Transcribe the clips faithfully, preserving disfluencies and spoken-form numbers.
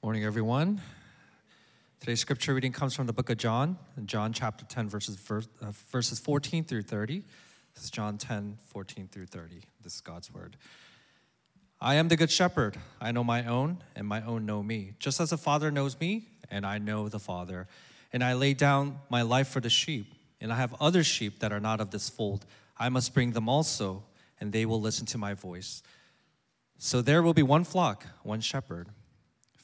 Morning, everyone. Today's scripture reading comes from the book of John, John chapter ten, verses verses fourteen through thirty. This is John ten, fourteen through thirty. This is God's word. I am the good shepherd. I know my own, and my own know me. Just as the Father knows me, and I know the Father. And I lay down my life for the sheep, and I have other sheep that are not of this fold. I must bring them also, and they will listen to my voice. So there will be one flock, one shepherd.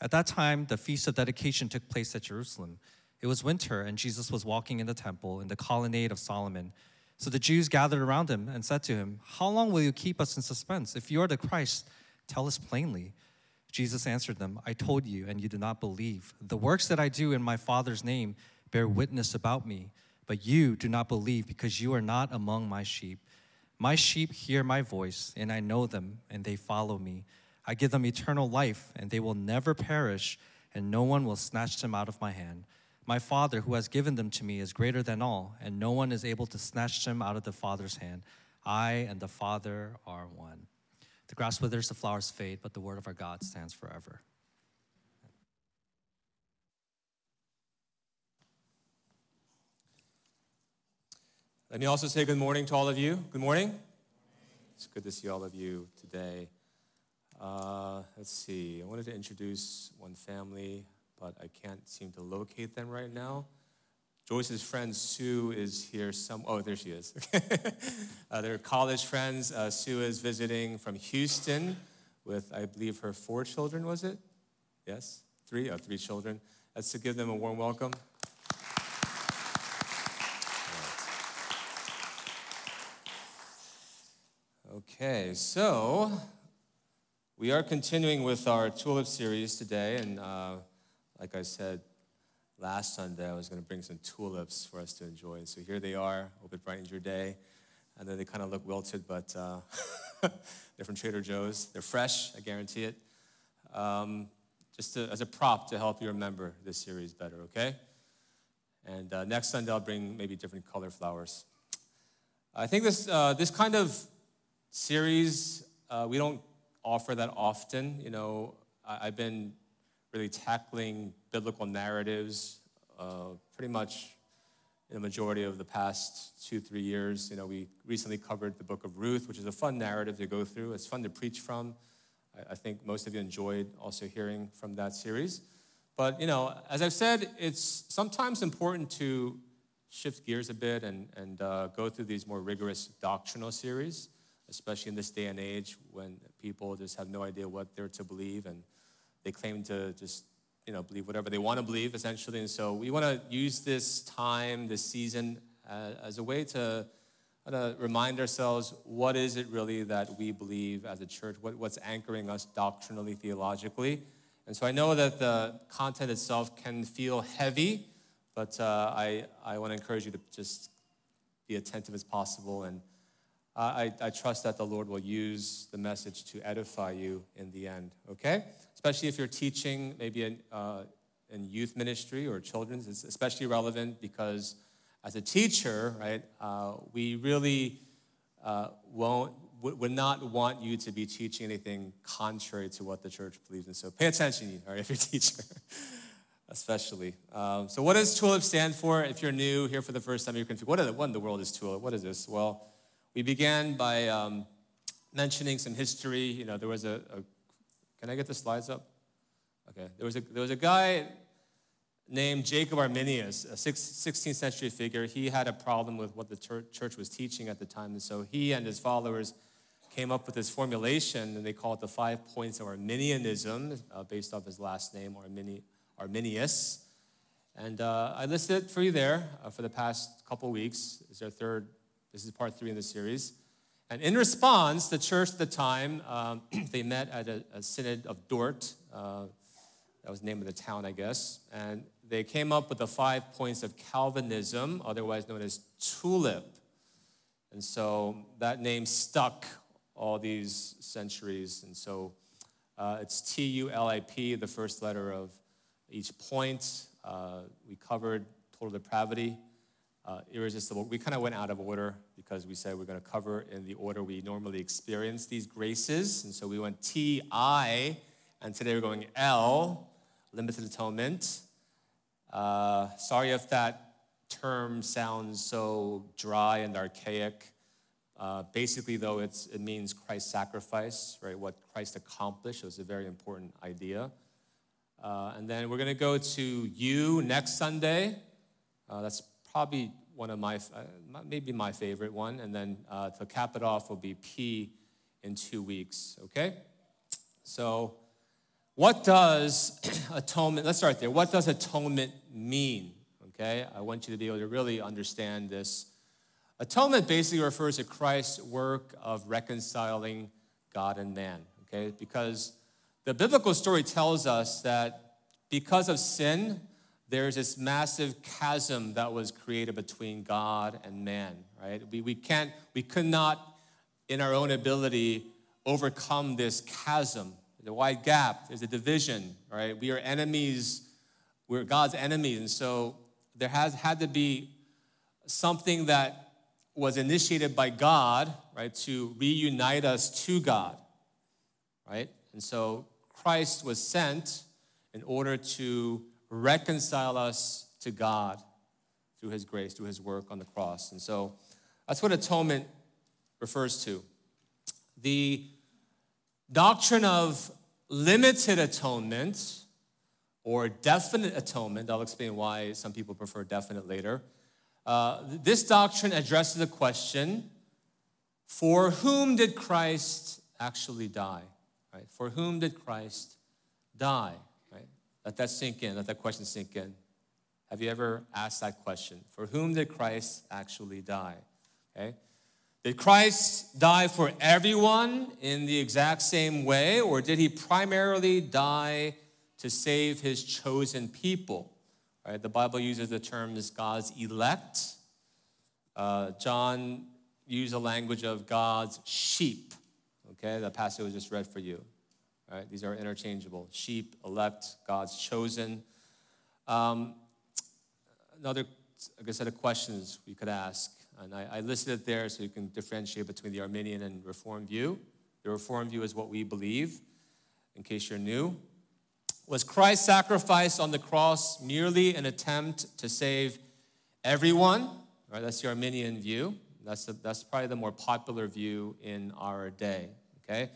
At that time, the Feast of Dedication took place at Jerusalem. It was winter, and Jesus was walking in the temple in the colonnade of Solomon. So the Jews gathered around him and said to him, "How long will you keep us in suspense? If you are the Christ, tell us plainly." Jesus answered them, "I told you, and you did not believe. The works that I do in my Father's name bear witness about me, but you do not believe because you are not among my sheep. My sheep hear my voice, and I know them, and they follow me. I give them eternal life, and they will never perish, and no one will snatch them out of my hand. My Father, who has given them to me, is greater than all, and no one is able to snatch them out of the Father's hand. I and the Father are one." The grass withers, the flowers fade, but the word of our God stands forever. Let me also say good morning to all of you. Good morning. It's good to see all of you today. Uh, let's see, I wanted to introduce one family, but I can't seem to locate them right now. Joyce's friend Sue is here some, oh, there she is. uh, they're college friends. Uh, Sue is visiting from Houston with, I believe, her four children, was it? Yes, three, oh, three children. Let's give them a warm welcome. Okay, so we are continuing with our TULIP series today, and uh, like I said last Sunday, I was going to bring some tulips for us to enjoy. So here they are. Hope it brightens your day. I know they kind of look wilted, but uh, they're from Trader Joe's. They're fresh, I guarantee it. Um, just to, as a prop to help you remember this series better, okay? And uh, next Sunday, I'll bring maybe different color flowers. I think this uh, this kind of series, uh, we don't offer that often. You know, I've been really tackling biblical narratives uh, pretty much in the majority of the past two, three years. You know, we recently covered the book of Ruth, which is a fun narrative to go through. It's fun to preach from. I, I think most of you enjoyed also hearing from that series. But, you know, as I've said, it's sometimes important to shift gears a bit and, and uh, go through these more rigorous doctrinal series, especially in this day and age when people just have no idea what they're to believe, and they claim to just, you know, believe whatever they want to believe, essentially. And so we want to use this time, this season, uh, as a way to uh, remind ourselves, what is it really that we believe as a church? What, what's anchoring us doctrinally, theologically? And so I know that the content itself can feel heavy, but uh, I, I want to encourage you to just be attentive as possible, and I, I trust that the Lord will use the message to edify you in the end, okay? Especially if you're teaching maybe in, uh, in youth ministry or children's. It's especially relevant because as a teacher, right, uh, we really uh, won't, w- would not want you to be teaching anything contrary to what the church believes in. So pay attention, all right, if you're a teacher, especially. Um, so what does TULIP stand for? If you're new here for the first time, you're confused. What, are the, what in the world is TULIP? What is this? Well, we began by um, mentioning some history. You know, there was a, a, can I get the slides up? Okay, there was a there was a guy named Jacob Arminius, a sixteenth century figure. He had a problem with what the church was teaching at the time, and so he and his followers came up with this formulation, and they call it the five points of Arminianism, uh, based off his last name, Armini- Arminius. And uh, I listed it for you there uh, for the past couple weeks. It's our third. This is part three in the series. And in response, the church at the time, um, they met at a, a Synod of Dort. Uh, that was the name of the town, I guess. And they came up with the five points of Calvinism, otherwise known as TULIP. And so that name stuck all these centuries. And so uh, it's T U L I P, the first letter of each point. Uh, we covered total depravity, uh, irresistible. We kind of went out of order because we said we're going to cover in the order we normally experience these graces. And so we went T I, and today we're going L, limited atonement. Uh, sorry if that term sounds so dry and archaic. Uh, basically, though, it's, it means Christ's sacrifice, right? What Christ accomplished was a very important idea. Uh, and then we're going to go to U next Sunday. Uh, that's probably one of my, uh, maybe my favorite one. And then uh, to cap it off will be P in two weeks, okay? So what does atonement, let's start there. What does atonement mean, okay? I want you to be able to really understand this. Atonement basically refers to Christ's work of reconciling God and man, okay? Because the biblical story tells us that because of sin, there's this massive chasm that was created between God and man, right? We, we can't, we could not, in our own ability, overcome this chasm. There's a wide gap, there's a division, right? We are enemies, we're God's enemies, and so there has had to be something that was initiated by God, right, to reunite us to God, right? And so Christ was sent in order to reconcile us to God through his grace, through his work on the cross. And so that's what atonement refers to. The doctrine of limited atonement or definite atonement, I'll explain why some people prefer definite later. Uh, this doctrine addresses the question, for whom did Christ actually die? Right? For whom did Christ die? Right? Let that sink in. Let that question sink in. Have you ever asked that question? For whom did Christ actually die? Okay. Did Christ die for everyone in the exact same way, or did he primarily die to save his chosen people? Right, the Bible uses the terms God's elect. Uh, John used the language of God's sheep. Okay, the passage was just read for you. All right, these are interchangeable. Sheep, elect, God's chosen. Um, another, like I said, of questions we could ask. And I, I listed it there so you can differentiate between the Arminian and Reformed view. The Reformed view is what we believe, in case you're new. Was Christ's sacrifice on the cross merely an attempt to save everyone? All right, that's the Arminian view. That's the, that's probably the more popular view in our day, okay?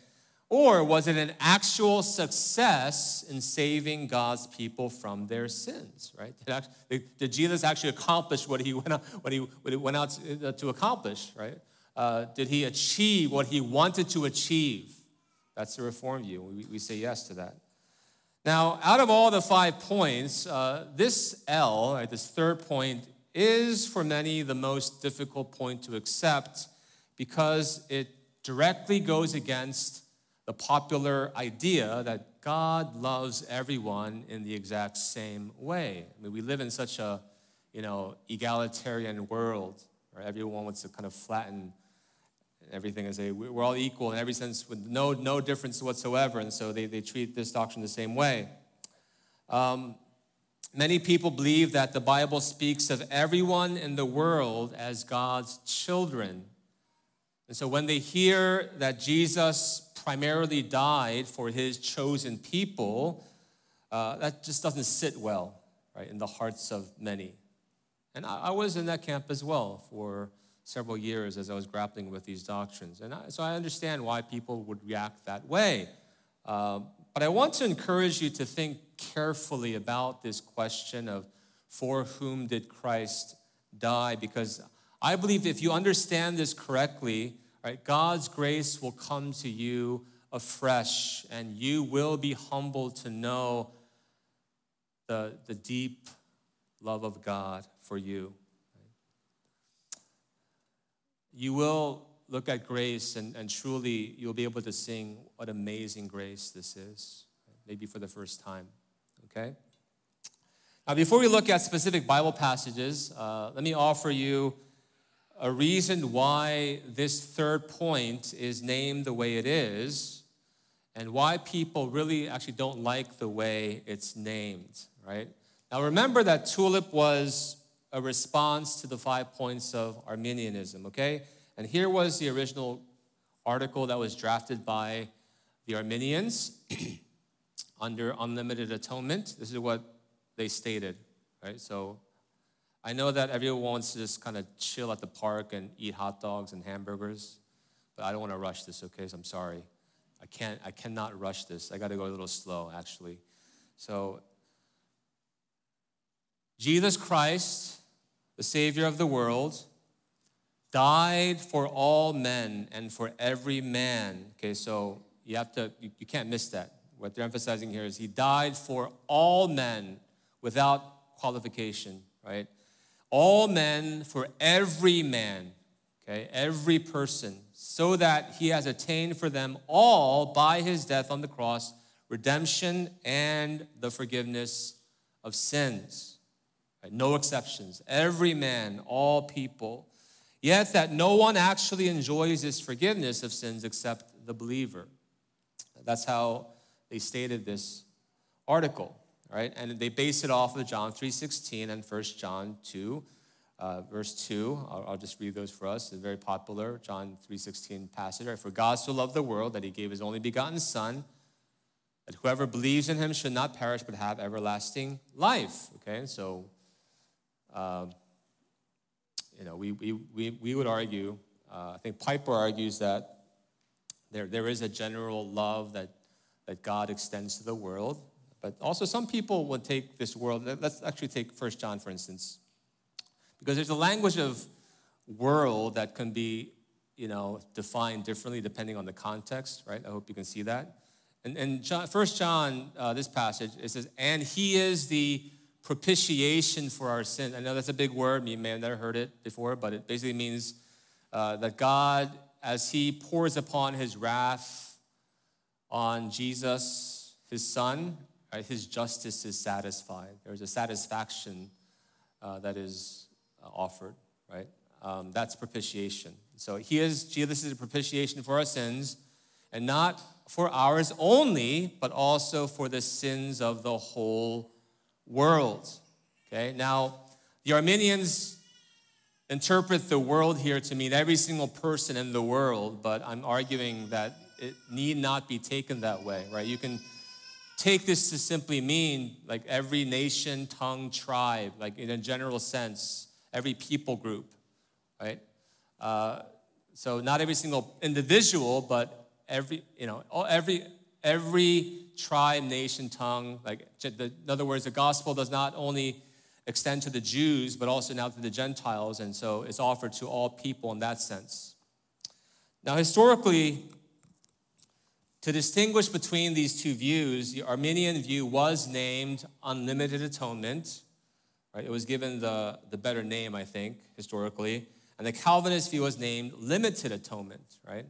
Or was it an actual success in saving God's people from their sins, right? Did, actually, did Jesus actually accomplish what he went out, what he, what he went out to, to accomplish, right? Uh, did he achieve what he wanted to achieve? That's the Reformed view. We, we say yes to that. Now, out of all the five points, uh, this L, right, this third point, is for many the most difficult point to accept because it directly goes against the popular idea that God loves everyone in the exact same way. I mean, we live in such a, you know, egalitarian world where everyone wants to kind of flatten everything and say we're all equal in every sense with no no difference whatsoever. And so they, they treat this doctrine the same way. Um, many people believe that the Bible speaks of everyone in the world as God's children. And so when they hear that Jesus primarily died for his chosen people, uh, that just doesn't sit well, right, in the hearts of many. And I, I was in that camp as well for several years as I was grappling with these doctrines. And I, so I understand why people would react that way. Uh, but I want to encourage you to think carefully about this question of for whom did Christ die? Because I believe if you understand this correctly, right, God's grace will come to you afresh and you will be humbled to know the, the deep love of God for you. You will look at grace and, and truly you'll be able to sing what amazing grace this is, maybe for the first time, okay? Uh, before we look at specific Bible passages, uh, let me offer you a reason why this third point is named the way it is and why people really actually don't like the way it's named, right? Now, remember that TULIP was a response to the five points of Arminianism, okay? And here was the original article that was drafted by the Arminians under Unlimited Atonement. This is what they stated, right? So I know that everyone wants to just kind of chill at the park and eat hot dogs and hamburgers, but I don't want to rush this, okay? So I'm sorry. I can't, I cannot rush this. I got to go a little slow, actually. So Jesus Christ, the Savior of the world, died for all men and for every man. Okay, so you have to, you, you can't miss that. What they're emphasizing here is he died for all men without qualification, right? All men for every man, okay, every person, so that he has attained for them all by his death on the cross, redemption and the forgiveness of sins. Right? No exceptions. Every man, all people. Yet that no one actually enjoys this forgiveness of sins except the believer. That's how they stated this article, right? And they base it off of John three sixteen and First John two, uh, verse two. I'll, I'll just read those for us. It's very popular, John three sixteen passage. Right? For God so loved the world that he gave his only begotten Son, that whoever believes in him should not perish but have everlasting life. Okay, so... Uh, You know, we we we we would argue. Uh, I think Piper argues that there there is a general love that that God extends to the world, but also some people would take this world. Let's actually take First John for instance, because there's a language of world that can be, you know, defined differently depending on the context, right? I hope you can see that. And and John, First John, uh, this passage, it says, and he is the propitiation for our sin. I know that's a big word. You may have never heard it before, but it basically means uh, that God, as he pours upon his wrath on Jesus, his Son, right, his justice is satisfied. There's a satisfaction uh, that is offered, right? Um, that's propitiation. So he is, Jesus is a propitiation for our sins, and not for ours only, but also for the sins of the whole world. Okay, now the Arminians interpret the world here to mean every single person in the world, but I'm arguing that it need not be taken that way, right? You can take this to simply mean like every nation, tongue, tribe, like in a general sense, every people group, right? Uh, so not every single individual, but every, you know, every every tribe, nation, tongue. Like, in other words, the gospel does not only extend to the Jews, but also now to the Gentiles, and so it's offered to all people in that sense. Now, historically, to distinguish between these two views, the Arminian view was named Unlimited Atonement, right? It was given the, the better name, I think, historically, and the Calvinist view was named Limited Atonement, right?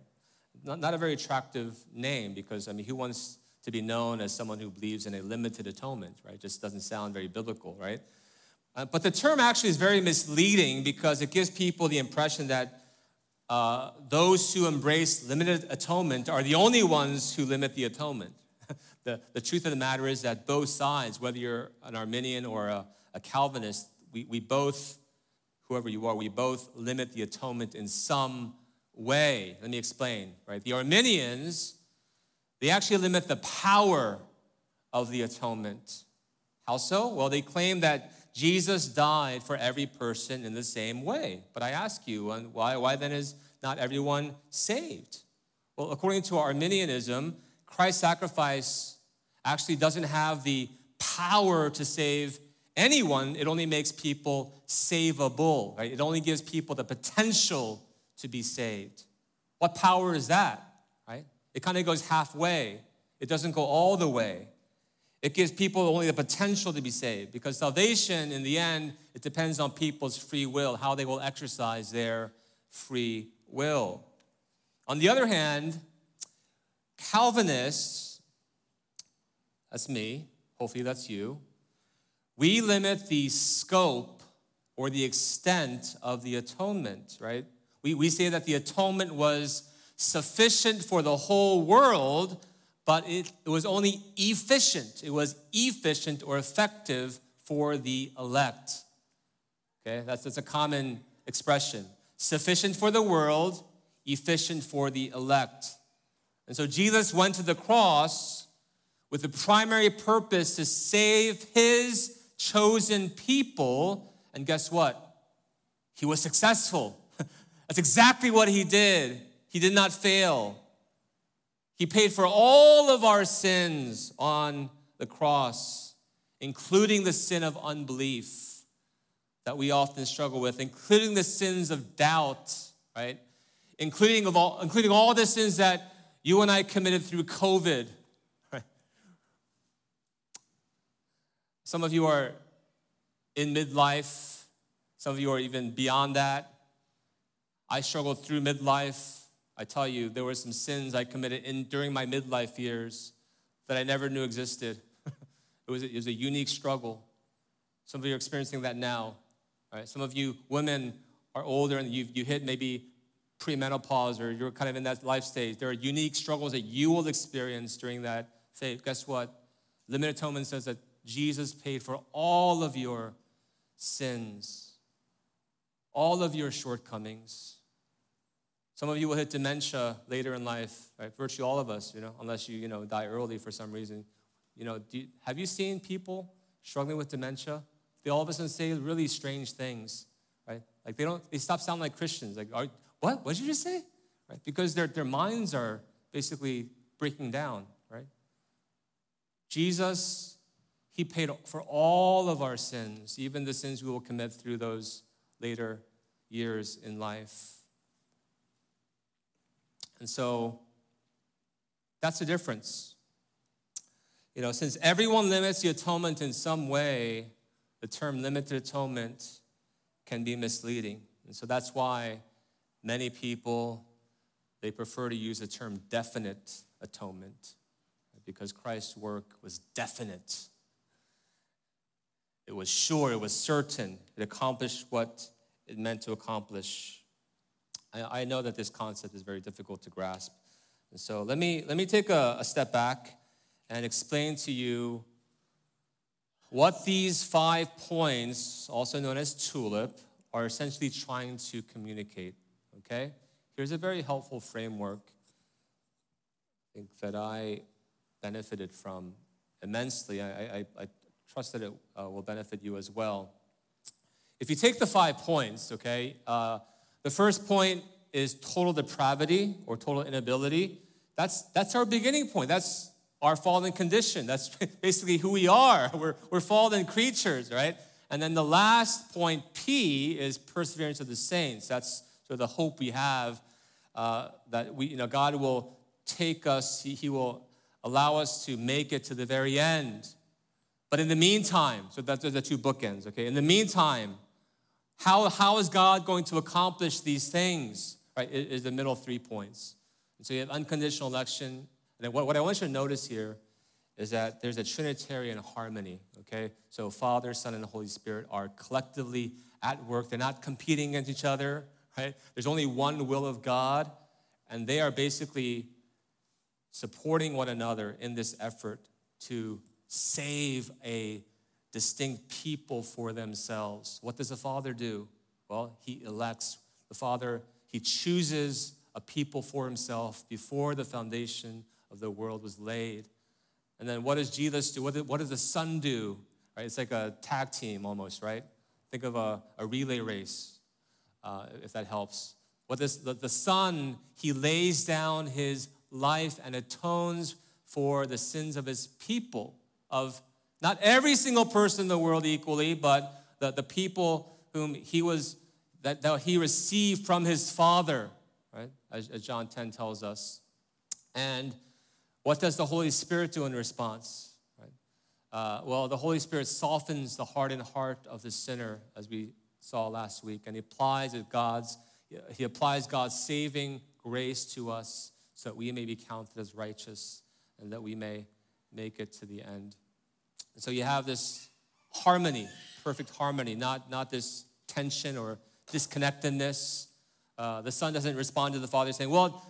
Not, not a very attractive name because, I mean, who wants to be known as someone who believes in a limited atonement, right? Just doesn't sound very biblical, right? Uh, but the term actually is very misleading because it gives people the impression that uh, those who embrace limited atonement are the only ones who limit the atonement. the, the truth of the matter is that both sides, whether you're an Arminian or a, a Calvinist, we, we both, whoever you are, we both limit the atonement in some way. Let me explain, right? The Arminians, they actually limit the power of the atonement. How so? Well, they claim that Jesus died for every person in the same way. But I ask you, why, why then is not everyone saved? Well, according to Arminianism, Christ's sacrifice actually doesn't have the power to save anyone. It only makes people savable, right? It only gives people the potential to be saved. What power is that? It kind of goes halfway. It doesn't go all the way. It gives people only the potential to be saved because salvation, in the end, it depends on people's free will, how they will exercise their free will. On the other hand, Calvinists, that's me, hopefully that's you, We limit the scope or the extent of the atonement, right? We, we say that the atonement was sufficient for the whole world, but it, it was only efficient. It was efficient or effective for the elect. Okay, that's, that's a common expression. Sufficient for the world, efficient for the elect. And so Jesus went to the cross with the primary purpose to save his chosen people. And guess what? He was successful. That's exactly what he did. He did not fail. He paid for all of our sins on the cross, including the sin of unbelief that we often struggle with, including the sins of doubt, right? Including of all, including all the sins that you and I committed through COVID, right? Some of you are in midlife. Some of you are even beyond that. I struggled through midlife. I tell you, there were some sins I committed in during my midlife years that I never knew existed. It was a, it was a unique struggle. Some of you are experiencing that now. Right? Some of you women are older and you've you hit maybe premenopause or you're kind of in that life stage. There are unique struggles that you will experience during that phase. Guess what? Limited Atonement says that Jesus paid for all of your sins, all of your shortcomings. Some of you will hit dementia later in life, right? Virtually all of us, you know, unless you, you know, die early for some reason. You know, do you, have you seen people struggling with dementia? They all of a sudden say really strange things, right? Like they don't, they stop sounding like Christians. Like, are, what? What did you just say? Right? Because their, their minds are basically breaking down, right? Jesus, he paid for all of our sins, even the sins we will commit through those later years in life. And so that's the difference. You know, since everyone limits the atonement in some way, the term limited atonement can be misleading. And so that's why many people, they prefer to use the term definite atonement, because Christ's work was definite. It was sure, it was certain. It accomplished what it meant to accomplish. I know that this concept is very difficult to grasp. And so let me let me take a, a step back and explain to you what these five points, also known as TULIP, are essentially trying to communicate, okay? Here's a very helpful framework I think that I benefited from immensely. I, I, I trust that it uh, will benefit you as well. If you take the five points, okay, uh, the first point is total depravity or total inability. That's that's our beginning point. That's our fallen condition. That's basically who we are. We're, we're fallen creatures, right? And then the last point, P, is perseverance of the saints. That's sort of the hope we have uh, that we, you know, God will take us. He, he will allow us to make it to the very end. But in the meantime, so that's the two bookends, okay? In the meantime, How, how is God going to accomplish these things, right, is the middle three points. And so you have unconditional election. And what, what I want you to notice here is that there's a Trinitarian harmony, okay? So Father, Son, and the Holy Spirit are collectively at work. They're not competing against each other, right? There's only one will of God, and they are basically supporting one another in this effort to save a distinct people for themselves. What does the Father do? Well, he elects. The Father, he chooses a people for himself before the foundation of the world was laid. And then what does Jesus do? What, did, what does the Son do? Right, it's like a tag team almost, right? Think of a, a relay race, uh, if that helps. What this, the, the Son, he lays down his life and atones for the sins of his people, of not every single person in the world equally, but the, the people whom he was, that, that he received from his Father, right? As, as John ten tells us. And what does the Holy Spirit do in response? Right? Uh, well, the Holy Spirit softens the hardened heart of the sinner, as we saw last week, and he applies God's, he applies God's saving grace to us, so that we may be counted as righteous, and that we may make it to the end. So you have this harmony, perfect harmony, not, not this tension or disconnectedness. Uh, the Son doesn't respond to the Father saying, well,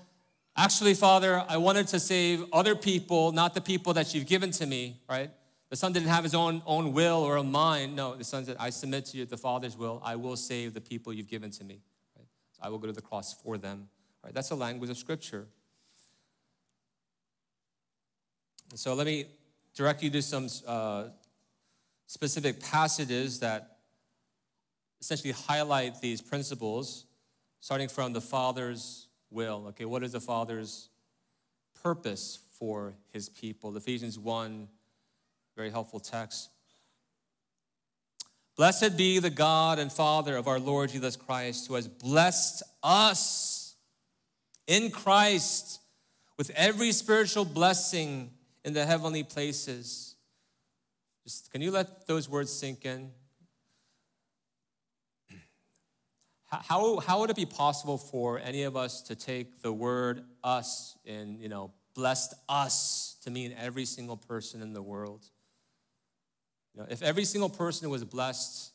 actually, Father, I wanted to save other people, not the people that you've given to me, right? The Son didn't have his own, own will or own mind. No, the Son said, I submit to you the Father's will. I will save the people you've given to me. Right? So I will go to the cross for them. Right? That's the language of Scripture. And so let me direct you to some uh, specific passages that essentially highlight these principles, starting from the Father's will. Okay, what is the Father's purpose for his people? Ephesians one, very helpful text. Blessed be the God and Father of our Lord Jesus Christ, who has blessed us in Christ with every spiritual blessing in the heavenly places. Just, can you let those words sink in? How, how would it be possible for any of us to take the word us and, you know, blessed us to mean every single person in the world? You know, if every single person was blessed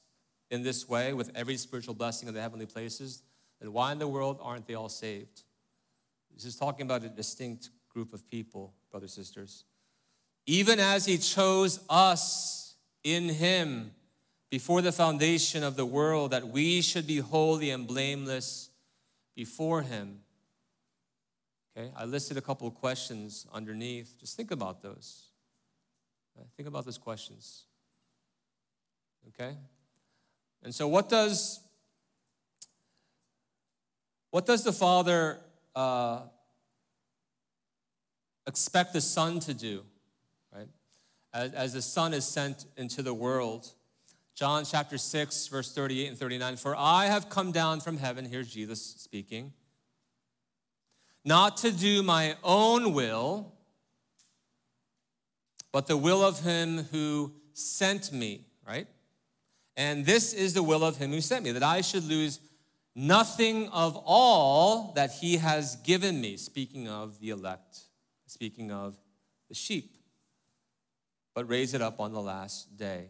in this way with every spiritual blessing in the heavenly places, then why in the world aren't they all saved? This is talking about a distinct group of people, brothers and sisters. Even as he chose us in him, before the foundation of the world, that we should be holy and blameless before him. Okay, I listed a couple of questions underneath. Just think about those. Think about those questions. Okay? And so what does, what does the Father uh, expect the Son to do, right? As, as the Son is sent into the world, John chapter six, verse thirty-eight and thirty-nine, for I have come down from heaven, here's Jesus speaking, not to do my own will, but the will of him who sent me, right? And this is the will of him who sent me, that I should lose nothing of all that he has given me, speaking of the elect, speaking of the sheep, but raise it up on the last day,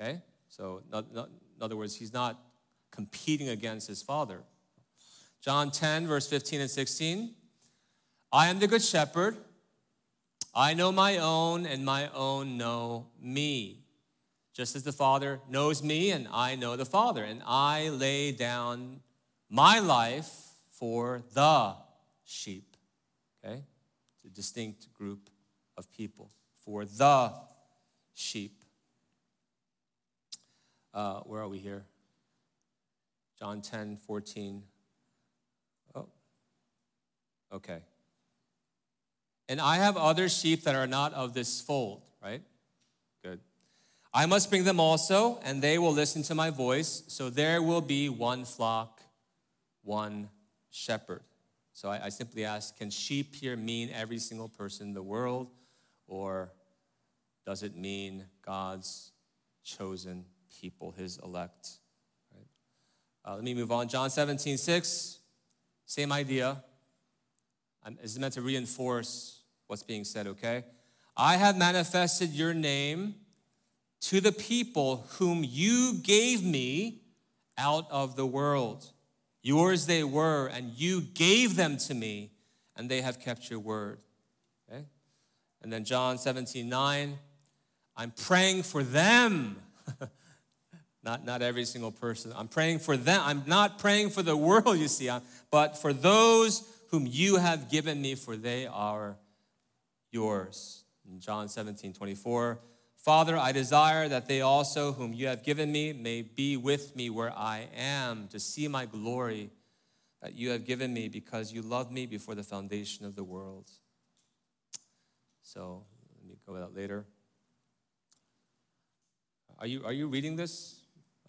okay? So, in other words, he's not competing against his Father. John ten, verse fifteen and sixteen. I am the good shepherd. I know my own, and my own know me. Just as the Father knows me, and I know the Father. And I lay down my life for the sheep. Okay? It's a distinct group of people. For the sheep. Uh, where are we here? John ten, fourteen. Oh, okay. And I have other sheep that are not of this fold, right? Good. I must bring them also, and they will listen to my voice. So there will be one flock, one shepherd. So I, I simply ask, can sheep here mean every single person in the world? Or does it mean God's chosen people, his elect, right? Uh, let me move on. John seventeen, six, same idea. I'm, it's meant to reinforce what's being said, okay? I have manifested your name to the people whom you gave me out of the world. Yours they were, and you gave them to me, and they have kept your word, okay? And then John seventeen, nine, I'm praying for them. Not, not every single person. I'm praying for them. I'm not praying for the world, you see, I'm, but for those whom you have given me, for they are yours. In John seventeen, twenty-four, Father, I desire that they also whom you have given me may be with me where I am, to see my glory that you have given me, because you loved me before the foundation of the world. So let me go with that later. Are you, are you reading this?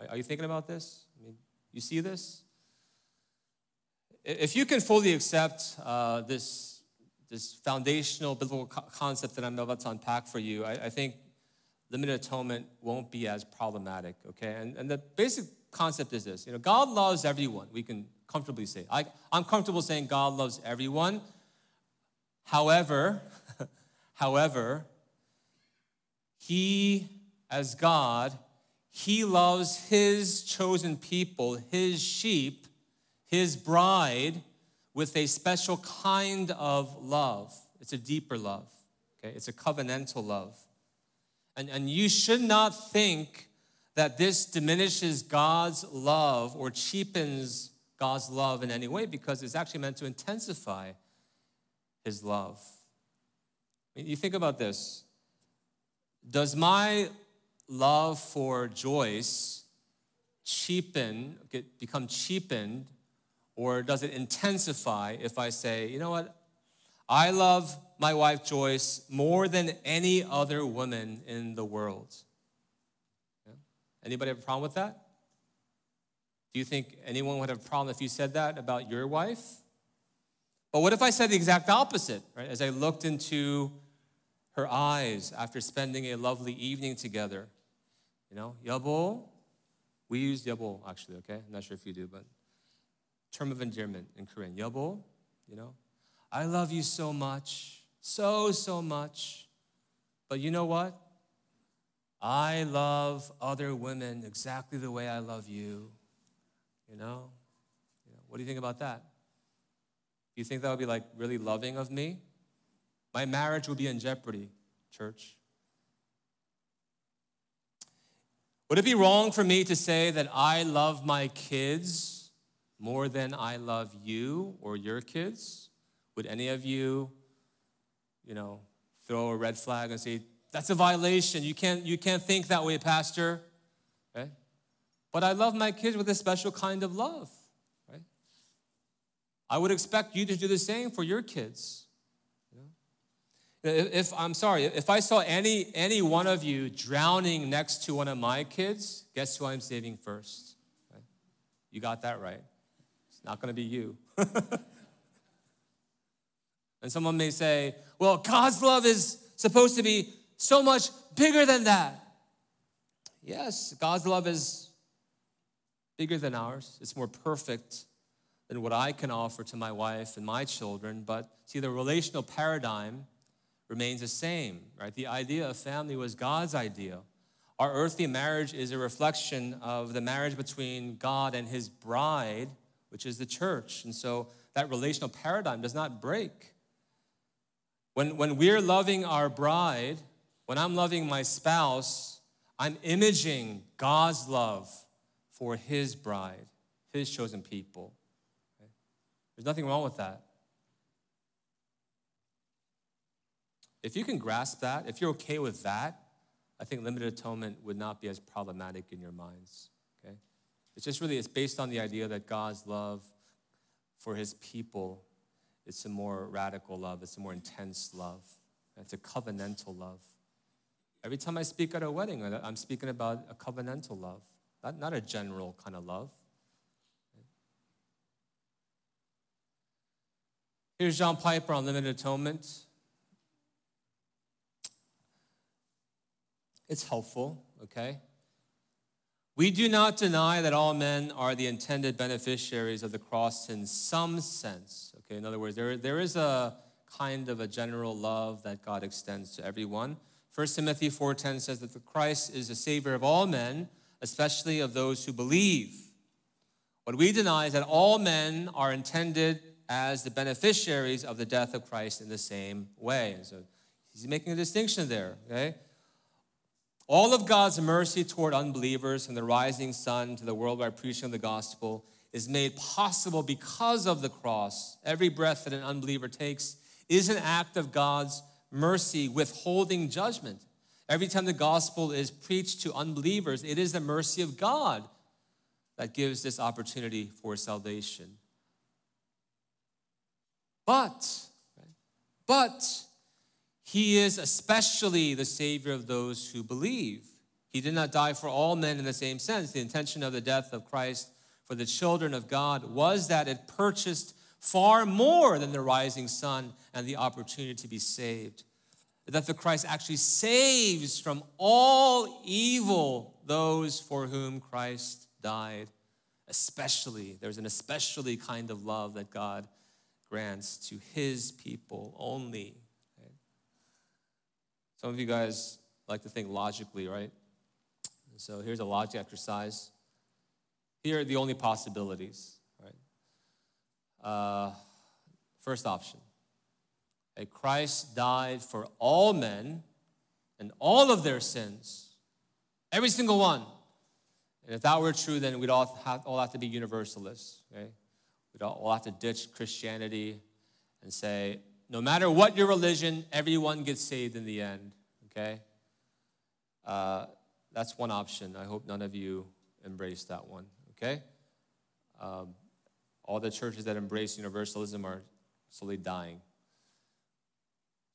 Are you thinking about this? I mean, you see this? If you can fully accept uh, this, this foundational biblical co- concept that I'm about to unpack for you, I, I think limited atonement won't be as problematic, okay? And, and the basic concept is this. You know, God loves everyone, we can comfortably say. I, I'm comfortable saying God loves everyone. However, however, he, as God, He loves his chosen people, his sheep, his bride, with a special kind of love. It's a deeper love. Okay? It's a covenantal love. And, and you should not think that this diminishes God's love or cheapens God's love in any way, because it's actually meant to intensify his love. I mean, you think about this. Does my love for Joyce cheapen, become cheapened, or does it intensify if I say, you know what, I love my wife Joyce more than any other woman in the world? Yeah. Anybody have a problem with that? Do you think anyone would have a problem if you said that about your wife? But what if I said the exact opposite, right? As I looked into her eyes after spending a lovely evening together. You know, yabol. We use yabol, actually, okay? I'm not sure if you do, but term of endearment in Korean. Yabol, you know. I love you so much, so, so much. But you know what? I love other women exactly the way I love you, you know? You know, what do you think about that? Do you think that would be, like, really loving of me? My marriage will be in jeopardy, church. Would it be wrong for me to say that I love my kids more than I love you or your kids? Would any of you, you know, throw a red flag and say, that's a violation. You can't, you can't think that way, Pastor. Okay? But I love my kids with a special kind of love. Right? I would expect you to do the same for your kids. If, I'm sorry, if I saw any any one of you drowning next to one of my kids, guess who I'm saving first? Right? You got that right. It's not going to be you. And someone may say, well, God's love is supposed to be so much bigger than that. Yes, God's love is bigger than ours. It's more perfect than what I can offer to my wife and my children. But see, the relational paradigm remains the same, right? The idea of family was God's idea. Our earthly marriage is a reflection of the marriage between God and his bride, which is the church. And so that relational paradigm does not break. When, when we're loving our bride, when I'm loving my spouse, I'm imaging God's love for his bride, his chosen people. Okay? There's nothing wrong with that. If you can grasp that, if you're okay with that, I think limited atonement would not be as problematic in your minds, okay? It's just really, it's based on the idea that God's love for his people, it's a more radical love, it's a more intense love, it's a covenantal love. Every time I speak at a wedding, I'm speaking about a covenantal love, not, not a general kind of love. Here's John Piper on limited atonement. It's helpful, okay? We do not deny that all men are the intended beneficiaries of the cross in some sense, okay? In other words, there, there is a kind of a general love that God extends to everyone. First Timothy four ten says that the Christ is the savior of all men, especially of those who believe. What we deny is that all men are intended as the beneficiaries of the death of Christ in the same way. And so he's making a distinction there, okay? All of God's mercy toward unbelievers from the rising sun to the world by preaching of the gospel is made possible because of the cross. Every breath that an unbeliever takes is an act of God's mercy withholding judgment. Every time the gospel is preached to unbelievers, it is the mercy of God that gives this opportunity for salvation. But, but, He is especially the savior of those who believe. He did not die for all men in the same sense. The intention of the death of Christ for the children of God was that it purchased far more than the rising sun and the opportunity to be saved. The death of Christ actually saves from all evil those for whom Christ died. Especially, there's an especially kind of love that God grants to his people only. Some of you guys like to think logically, right? So here's a logic exercise. Here are the only possibilities, right? Uh, first option. Hey, Christ died for all men and all of their sins, every single one. And if that were true, then we'd all have, all have to be universalists, okay? We'd all have to ditch Christianity and say, no matter what your religion, everyone gets saved in the end, okay? Uh, that's one option. I hope none of you embrace that one, okay? Um, all the churches that embrace universalism are slowly dying.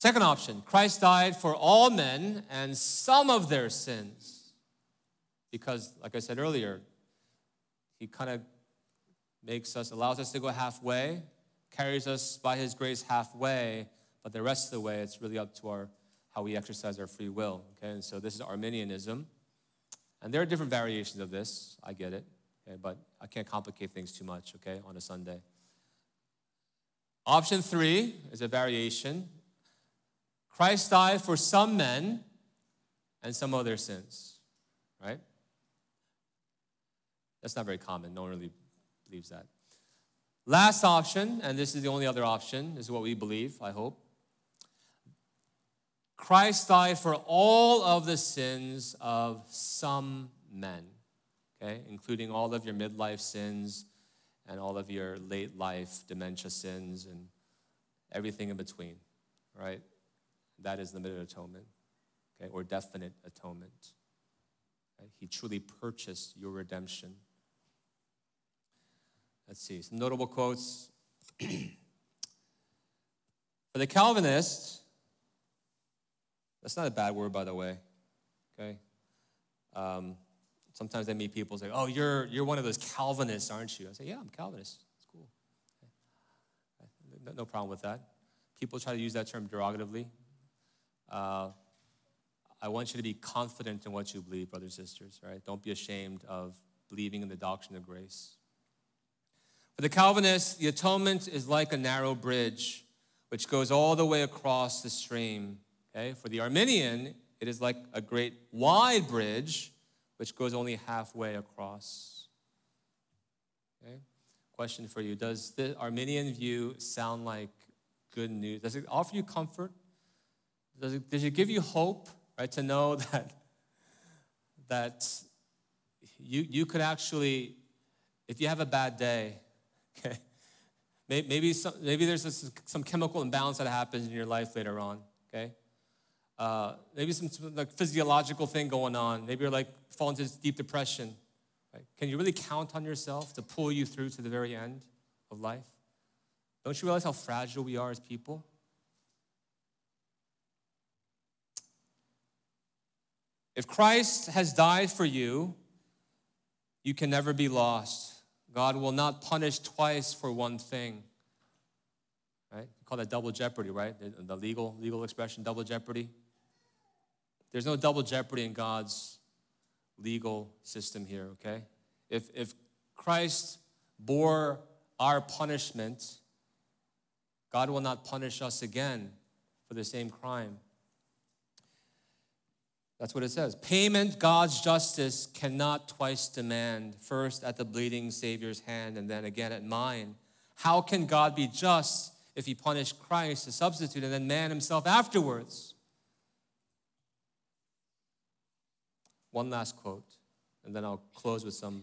Second option, Christ died for all men and some of their sins. Because, like I said earlier, he kind of makes us, allows us to go halfway, carries us by his grace halfway, but the rest of the way, it's really up to our how we exercise our free will, okay? And so this is Arminianism. And there are different variations of this, I get it, okay? But I can't complicate things too much, okay, on a Sunday. Option three is a variation. Christ died for some men and some of their sins, right? That's not very common, no one really believes that. Last option, and this is the only other option, is what we believe, I hope. Christ died for all of the sins of some men, okay? Including all of your midlife sins and all of your late life dementia sins and everything in between, right? That is limited atonement, okay? Or definite atonement. Okay? He truly purchased your redemption. Let's see, some notable quotes. For the Calvinists, that's not a bad word, by the way, okay? Um, sometimes I meet people say, oh, you're you're one of those Calvinists, aren't you? I say, yeah, I'm Calvinist. It's cool. Okay. No, no problem with that. People try to use that term derogatively. Uh, I want you to be confident in what you believe, brothers and sisters, right? Don't be ashamed of believing in the doctrine of grace. For the Calvinists, the atonement is like a narrow bridge which goes all the way across the stream. Okay, for the Arminian, it is like a great wide bridge which goes only halfway across. Okay? Question for you, does the Arminian view sound like good news? Does it offer you comfort? Does it, does it give you hope, right, to know that, that you, you could actually, if you have a bad day, okay, maybe, maybe, some, maybe there's this, some chemical imbalance that happens in your life later on, okay? Uh, maybe some, some like physiological thing going on. Maybe you're like falling into deep depression. Right? Can you really count on yourself to pull you through to the very end of life? Don't you realize how fragile we are as people? If Christ has died for you, you can never be lost. God will not punish twice for one thing. Right? You call that double jeopardy, right? The legal legal expression, double jeopardy. There's no double jeopardy in God's legal system here, okay? If if Christ bore our punishment, God will not punish us again for the same crime. That's what it says. Payment, God's justice, cannot twice demand, first at the bleeding Savior's hand and then again at mine. How can God be just if he punished Christ, the substitute, and then man himself afterwards? One last quote, and then I'll close with some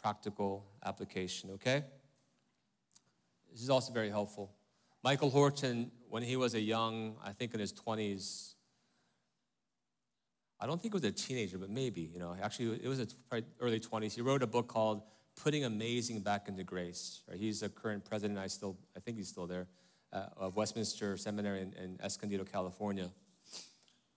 practical application, okay? This is also very helpful. Michael Horton, when he was a young, I think in his twenties, I don't think it was a teenager, but maybe, you know, actually it was a t- probably early twenties. He wrote a book called Putting Amazing Back into Grace. Right? He's the current president, I still, I think he's still there, uh, of Westminster Seminary in, in Escondido, California.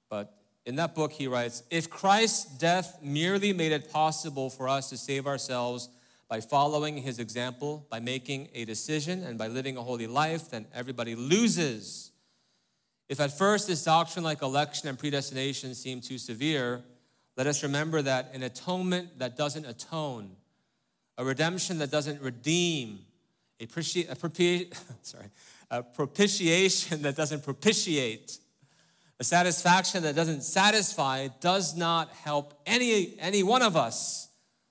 But in that book, he writes, if Christ's death merely made it possible for us to save ourselves by following his example, by making a decision, and by living a holy life, then everybody loses. If at first this doctrine like election and predestination seemed too severe, let us remember that an atonement that doesn't atone, a redemption that doesn't redeem, a, propiti- a, propiti- sorry, a propitiation that doesn't propitiate, A satisfaction that doesn't satisfy does not help any, any one of us.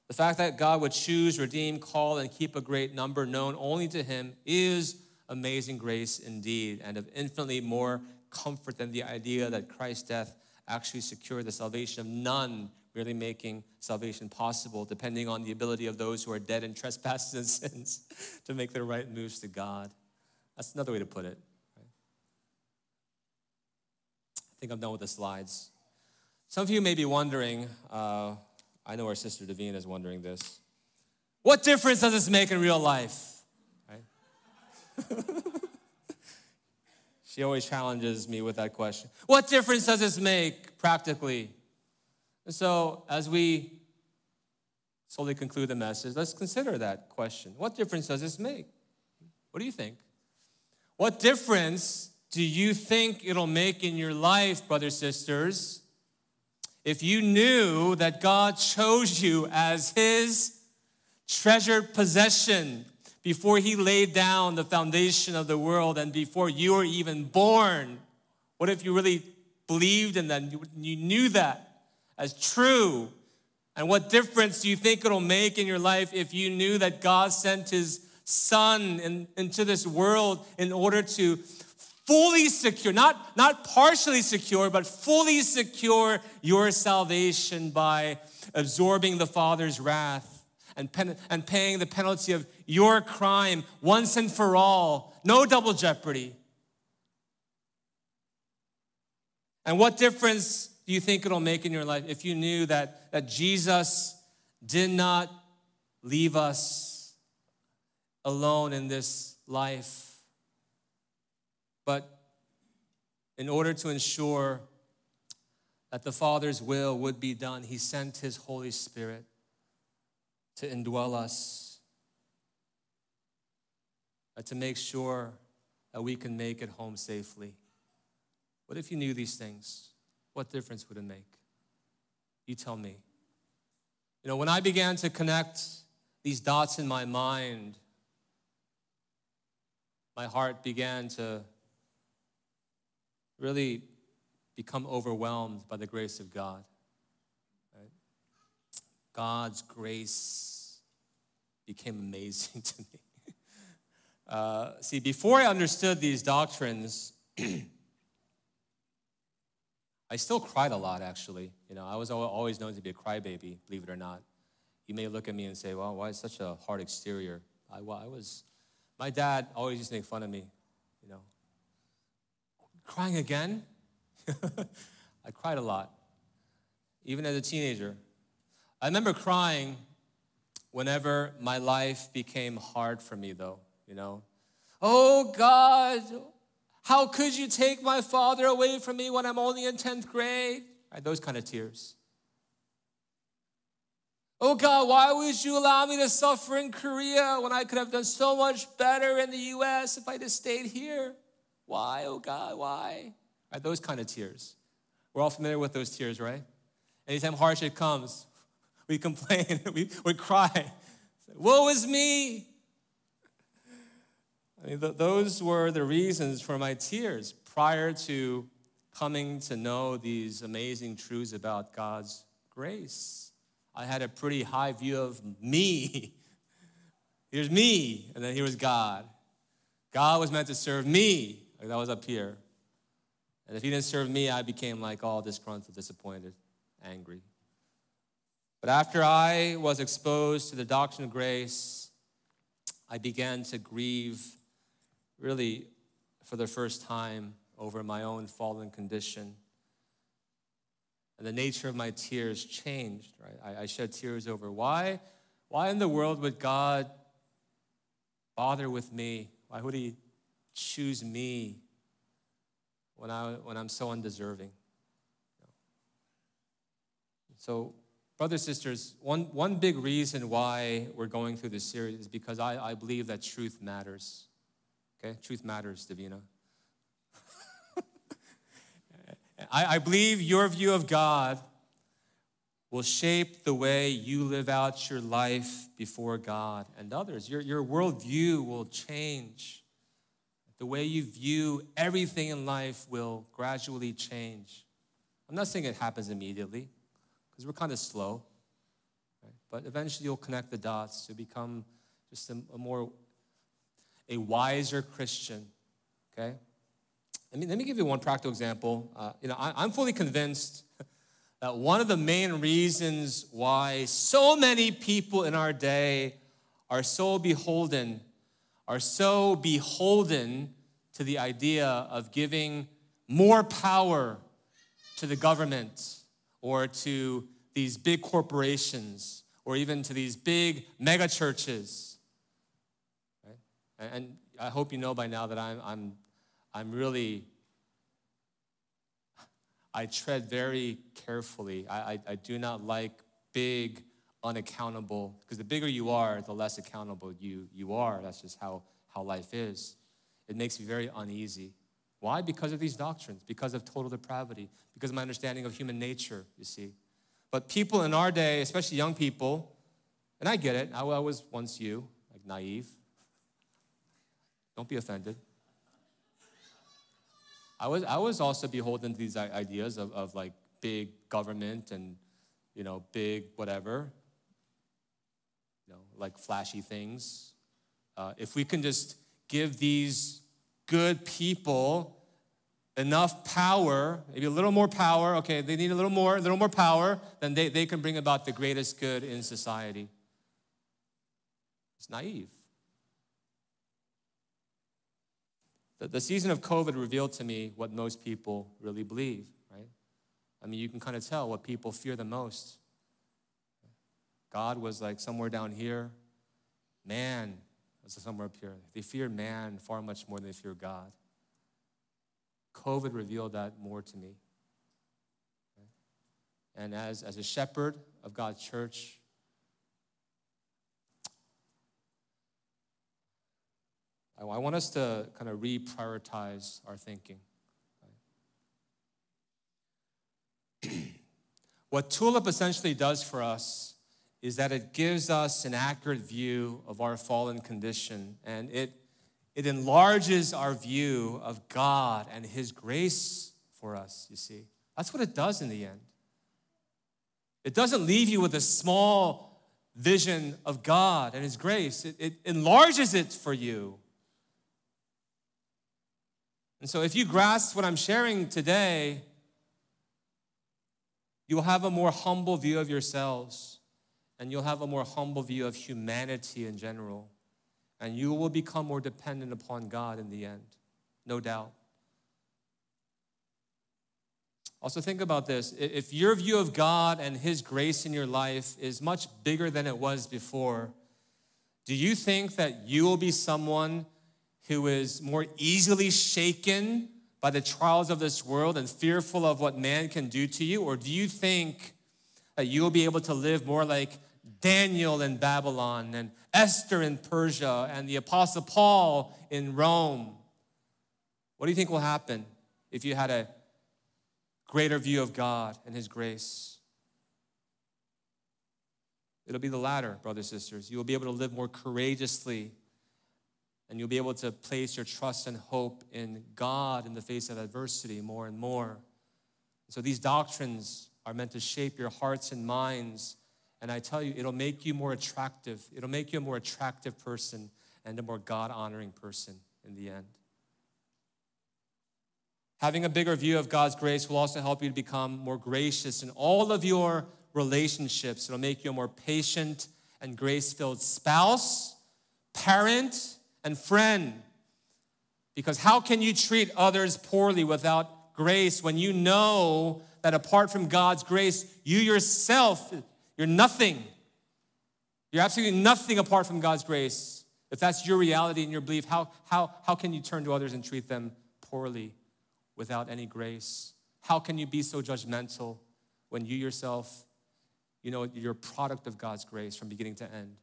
The fact that God would choose, redeem, call, and keep a great number known only to him is amazing grace indeed, and of infinitely more comfort than the idea that Christ's death actually secured the salvation of none, merely making salvation possible, depending on the ability of those who are dead in trespasses and sins to make their right moves to God. That's another way to put it. I think I'm done with the slides. Some of you may be wondering, uh, I know our sister Davina is wondering this, what difference does this make in real life? Right? She always challenges me with that question. What difference does this make practically? And so as we slowly conclude the message, let's consider that question. What difference does this make? What do you think? What difference do you think it'll make in your life, brothers, sisters, if you knew that God chose you as his treasured possession before he laid down the foundation of the world and before you were even born? What if you really believed in that, you knew that as true? And what difference do you think it'll make in your life if you knew that God sent his son in, into this world in order to fully secure, not, not partially secure, but fully secure your salvation by absorbing the Father's wrath and, pen, and paying the penalty of your crime once and for all? No double jeopardy. And what difference do you think it'll make in your life if you knew that, that Jesus did not leave us alone in this life? But in order to ensure that the Father's will would be done, he sent his Holy Spirit to indwell us, to make sure that we can make it home safely. What if you knew these things? What difference would it make? You tell me. You know, when I began to connect these dots in my mind, my heart began to really become overwhelmed by the grace of God. Right? God's grace became amazing to me. Uh, see, before I understood these doctrines, I still cried a lot, actually. You know, I was always known to be a crybaby, believe it or not. You may look at me and say, well, why is such a hard exterior? I, well, I was, my dad always used to make fun of me, you know. Crying again? I cried a lot, even as a teenager. I remember crying whenever my life became hard for me, though, you know. Oh, God, how could you take my father away from me when I'm only in tenth grade? Right, those kind of tears. Oh, God, why would you allow me to suffer in Korea when I could have done so much better in the U S if I just stayed here? Why, oh God, why? Right, those kind of tears. We're all familiar with those tears, right? Anytime hardship comes, we complain, we, we cry. Woe is me. I mean, th- those were the reasons for my tears prior to coming to know these amazing truths about God's grace. I had a pretty high view of me. Here's me, and then here was God. God was meant to serve me. Like that was up here. And if he didn't serve me, I became like all disgruntled, disappointed, angry. But after I was exposed to the doctrine of grace, I began to grieve really for the first time over my own fallen condition. And the nature of my tears changed, right? I, I shed tears over why, why in the world would God bother with me? Why would he choose me when, I, when I'm so undeserving? So, brothers, sisters, one, one big reason why we're going through this series is because I, I believe that truth matters. Okay? Truth matters, Davina. I, I believe your view of God will shape the way you live out your life before God and others. Your, your worldview will change. the way you view everything in life will gradually change. I'm not saying it happens immediately, because we're kind of slow, right? But eventually you'll connect the dots to become just a, a more, a wiser Christian, okay? I mean, let me give you one practical example. Uh, you know, I, I'm fully convinced that one of the main reasons why so many people in our day are so beholden, are so beholden to the idea of giving more power to the government or to these big corporations or even to these big mega churches. Right? And I hope you know by now that I'm I'm I'm really, I tread very carefully. I, I, I do not like big, unaccountable, because the bigger you are, the less accountable you, you are. That's just how, how life is. It makes me very uneasy. Why? Because of these doctrines, because of total depravity, because of my understanding of human nature, you see. But people in our day, especially young people, and I get it, I, I was once you, like naive. Don't be offended. I was I was also beholden to these ideas of, of like big government and, you know, big whatever, you know, like flashy things. Uh, if we can just give these good people enough power, maybe a little more power, okay, they need a little more, a little more power, then they, they can bring about the greatest good in society. It's naive. The season of COVID revealed to me what most people really believe, right? I mean, you can kind of tell what people fear the most. God was like somewhere down here. Man was somewhere up here. They fear man far much more than they fear God. COVID revealed that more to me. And as, as a shepherd of God's church, I want us to kind of reprioritize our thinking. What TULIP essentially does for us is that it gives us an accurate view of our fallen condition, and it, it enlarges our view of God and His grace for us, you see. That's what it does in the end. It doesn't leave you with a small vision of God and His grace. It, it enlarges it for you. And so if you grasp what I'm sharing today, you will have a more humble view of yourselves, and you'll have a more humble view of humanity in general, and you will become more dependent upon God in the end, no doubt. Also think about this. If your view of God and His grace in your life is much bigger than it was before, do you think that you will be someone who is more easily shaken by the trials of this world and fearful of what man can do to you? Or do you think that you'll be able to live more like Daniel in Babylon and Esther in Persia and the Apostle Paul in Rome? What do you think will happen if you had a greater view of God and His grace? It'll be the latter, brothers and sisters. You will be able to live more courageously, and you'll be able to place your trust and hope in God in the face of adversity more and more. So these doctrines are meant to shape your hearts and minds. And I tell you, it'll make you more attractive. It'll make you a more attractive person and a more God-honoring person in the end. Having a bigger view of God's grace will also help you to become more gracious in all of your relationships. It'll make you a more patient and grace-filled spouse, parent, and friend, because how can you treat others poorly without grace when you know that apart from God's grace, you yourself, you're nothing. You're absolutely nothing apart from God's grace. If that's your reality and your belief, how, how, how can you turn to others and treat them poorly without any grace? How can you be so judgmental when you yourself, you know, you're a product of God's grace from beginning to end?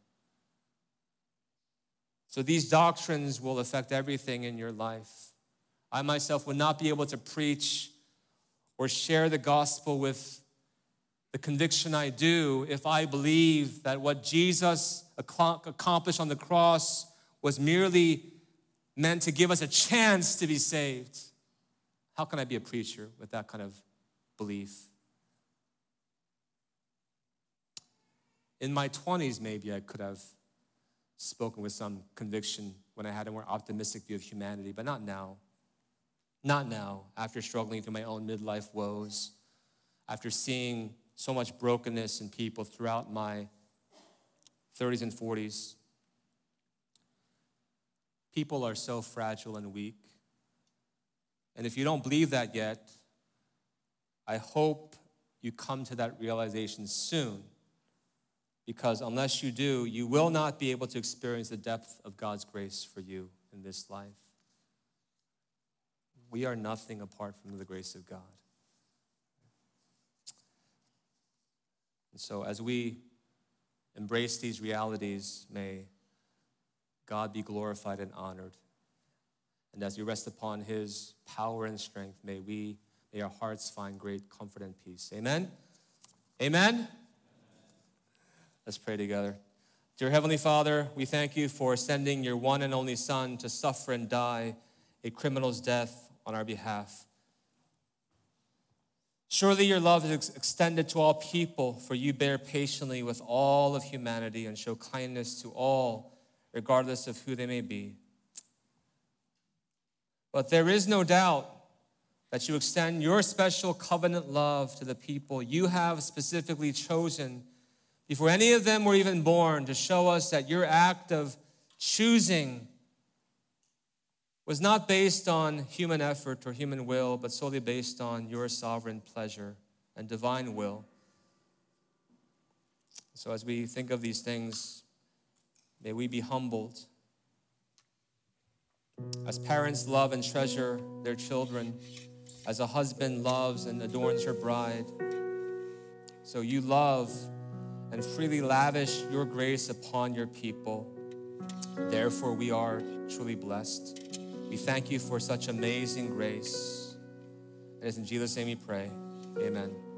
So these doctrines will affect everything in your life. I myself would not be able to preach or share the gospel with the conviction I do if I believe that what Jesus accomplished on the cross was merely meant to give us a chance to be saved. How can I be a preacher with that kind of belief? In my twenties, maybe I could have spoken with some conviction when I had a more optimistic view of humanity, but not now. Not now, after struggling through my own midlife woes, after seeing so much brokenness in people throughout my thirties and forties. People are so fragile and weak. And if you don't believe that yet, I hope you come to that realization soon, because unless you do, you will not be able to experience the depth of God's grace for you in this life. We are nothing apart from the grace of God. And so as we embrace these realities, may God be glorified and honored. And as we rest upon his power and strength, may we, may our hearts find great comfort and peace. Amen? Amen? Amen. Let's pray together. Dear Heavenly Father, we thank you for sending your one and only Son to suffer and die a criminal's death on our behalf. Surely your love is extended to all people, for you bear patiently with all of humanity and show kindness to all, regardless of who they may be. But there is no doubt that you extend your special covenant love to the people you have specifically chosen before any of them were even born, to show us that your act of choosing was not based on human effort or human will, but solely based on your sovereign pleasure and divine will. So as we think of these things, may we be humbled. As parents love and treasure their children, as a husband loves and adorns her bride, so you love and freely lavish your grace upon your people. Therefore, we are truly blessed. We thank you for such amazing grace. And it's in Jesus' name we pray. Amen.